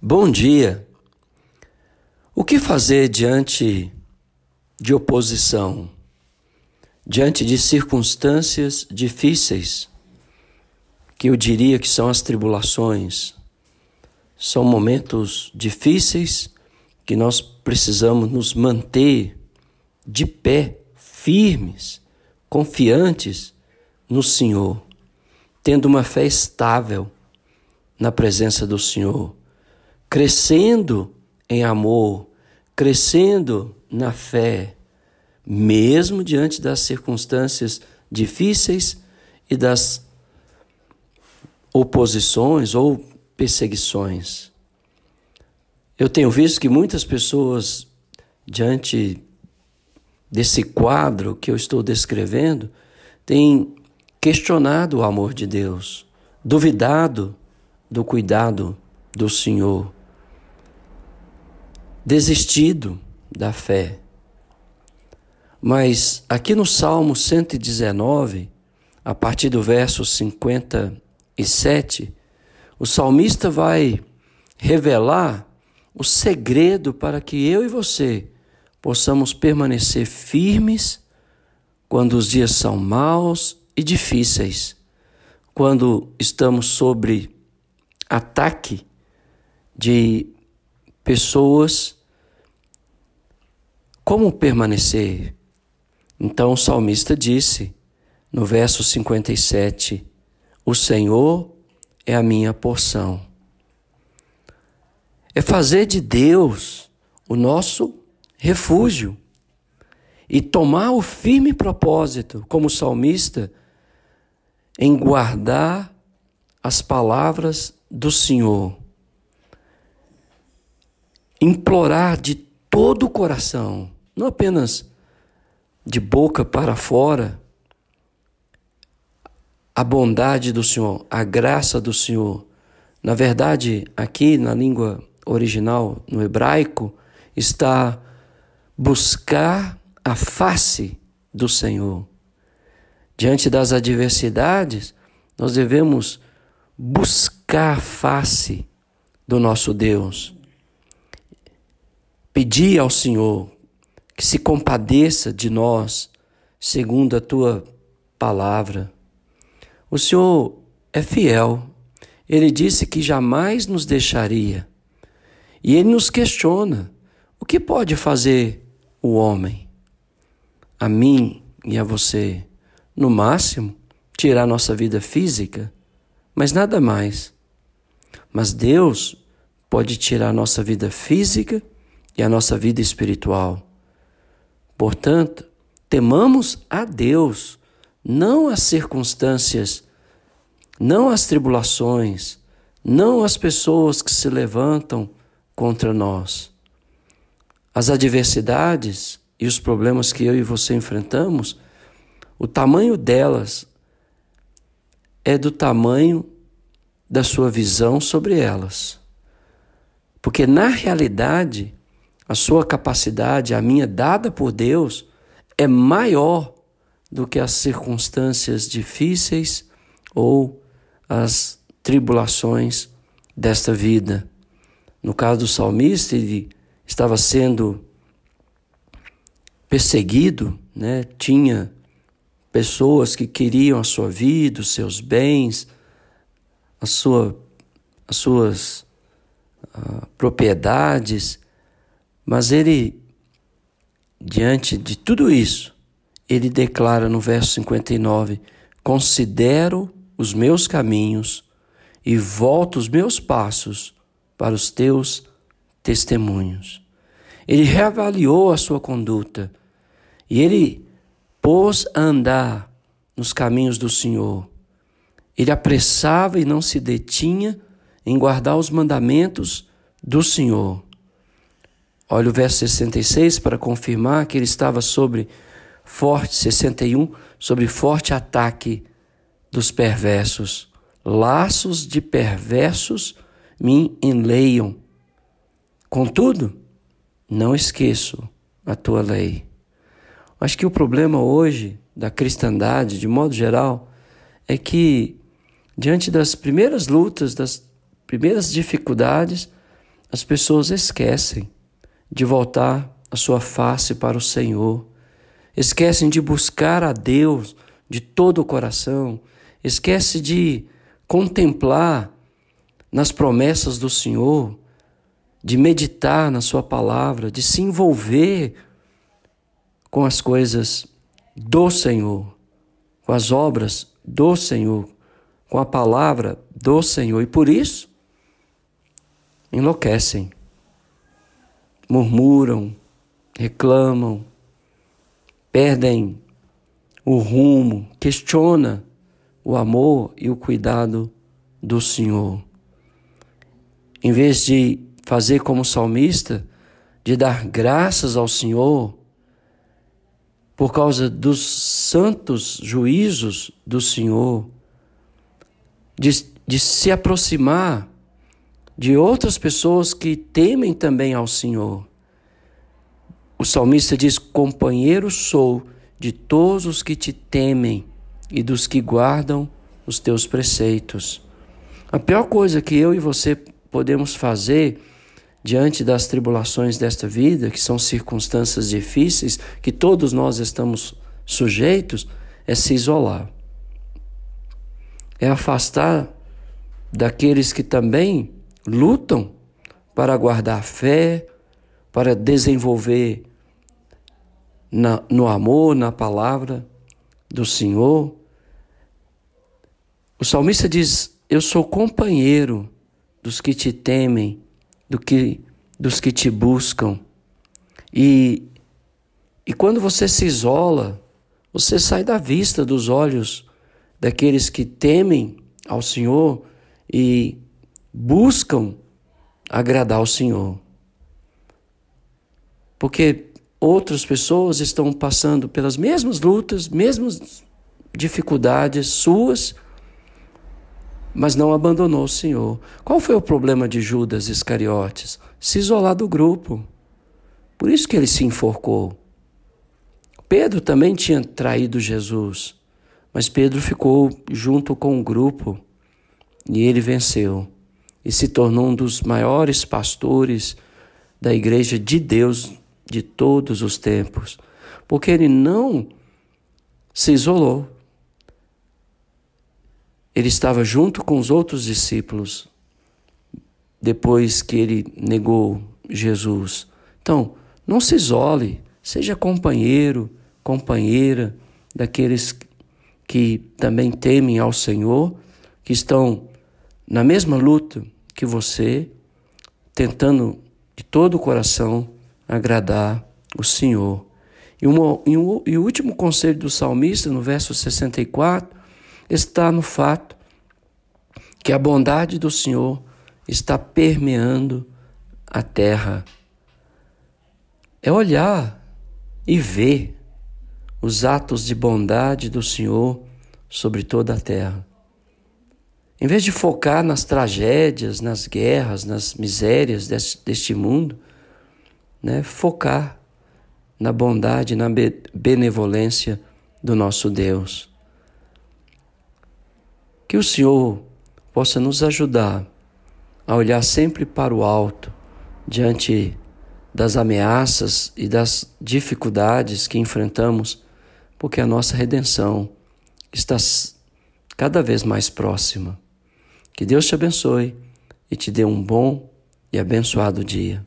Bom dia. O que fazer diante de oposição, diante de circunstâncias difíceis, que eu diria que são as tribulações? São momentos difíceis que nós precisamos nos manter de pé, firmes, confiantes no Senhor, tendo uma fé estável na presença do Senhor, crescendo em amor, crescendo na fé, mesmo diante das circunstâncias difíceis e das oposições ou perseguições. Eu tenho visto que muitas pessoas, diante desse quadro que eu estou descrevendo, têm questionado o amor de Deus, duvidado do cuidado do Senhor, desistido da fé. Mas aqui no Salmo 119, a partir do verso 57, o salmista vai revelar o segredo para que eu e você possamos permanecer firmes quando os dias são maus e difíceis, quando estamos sob ataque de pessoas. Como permanecer? Então o salmista disse no verso 57, o Senhor é a minha porção. É fazer de Deus o nosso refúgio e tomar o firme propósito, como salmista, em guardar as palavras do Senhor. Implorar de todo o coração, não apenas de boca para fora, a bondade do Senhor, a graça do Senhor. Na verdade, aqui na língua original, no hebraico, está buscar a face do Senhor. Diante das adversidades, nós devemos buscar a face do nosso Deus. Pedir ao Senhor que se compadeça de nós, segundo a tua palavra. O Senhor é fiel. Ele disse que jamais nos deixaria. E ele nos questiona: o que pode fazer o homem? A mim e a você, no máximo, tirar nossa vida física, mas nada mais. Mas Deus pode tirar nossa vida física e a nossa vida espiritual. Portanto, temamos a Deus, não as circunstâncias, não as tribulações, não as pessoas que se levantam contra nós. As adversidades e os problemas que eu e você enfrentamos, o tamanho delas é do tamanho da sua visão sobre elas. Porque, na realidade, a sua capacidade, a minha dada por Deus, é maior do que as circunstâncias difíceis ou as tribulações desta vida. No caso do salmista, ele estava sendo perseguido, né? Tinha pessoas que queriam a sua vida, os seus bens, as suas propriedades. Mas ele, diante de tudo isso, ele declara no verso 59, considero os meus caminhos e volto os meus passos para os teus testemunhos. Ele reavaliou a sua conduta e ele pôs a andar nos caminhos do Senhor. Ele apressava e não se detinha em guardar os mandamentos do Senhor. Olha o verso 66 para confirmar que ele estava sobre forte, 61, sobre forte ataque dos perversos. Laços de perversos me enleiam. Contudo, não esqueço a tua lei. Acho que o problema hoje da cristandade, de modo geral, é que diante das primeiras lutas, das primeiras dificuldades, as pessoas esquecem de voltar a sua face para o Senhor, esquecem de buscar a Deus de todo o coração, esquecem de contemplar nas promessas do Senhor, de meditar na sua palavra, de se envolver com as coisas do Senhor, com as obras do Senhor, com a palavra do Senhor. E por isso, enlouquecem, murmuram, reclamam, perdem o rumo, questiona o amor e o cuidado do Senhor. Em vez de fazer como o salmista, de dar graças ao Senhor por causa dos santos juízos do Senhor, de se aproximar de outras pessoas que temem também ao Senhor. O salmista diz: companheiro sou de todos os que te temem e dos que guardam os teus preceitos. A pior coisa que eu e você podemos fazer diante das tribulações desta vida, que são circunstâncias difíceis, que todos nós estamos sujeitos, é se isolar. É afastar daqueles que também lutam para guardar a fé, para desenvolver no amor, na palavra do Senhor. O salmista diz: eu sou companheiro dos que te temem, dos que te buscam. E quando você se isola, você sai da vista, dos olhos daqueles que temem ao Senhor e buscam agradar ao Senhor. Porque outras pessoas estão passando pelas mesmas lutas, mesmas dificuldades suas, mas não abandonou o Senhor. Qual foi o problema de Judas Iscariotes? Se isolar do grupo. Por isso que ele se enforcou. Pedro também tinha traído Jesus, mas Pedro ficou junto com o grupo e ele venceu e se tornou um dos maiores pastores da Igreja de Deus de todos os tempos, porque ele não se isolou. Ele estava junto com os outros discípulos depois que ele negou Jesus. Então, não se isole, seja companheiro, companheira daqueles que também temem ao Senhor, que estão na mesma luta que você, tentando de todo o coração agradar o Senhor. E o último conselho do salmista, no verso 64, está no fato que a bondade do Senhor está permeando a terra. É olhar e ver os atos de bondade do Senhor sobre toda a terra. Em vez de focar nas tragédias, nas guerras, nas misérias deste mundo, né? Focar na bondade, na benevolência do nosso Deus. Que o Senhor possa nos ajudar a olhar sempre para o alto, diante das ameaças e das dificuldades que enfrentamos, porque a nossa redenção está cada vez mais próxima. Que Deus te abençoe e te dê um bom e abençoado dia.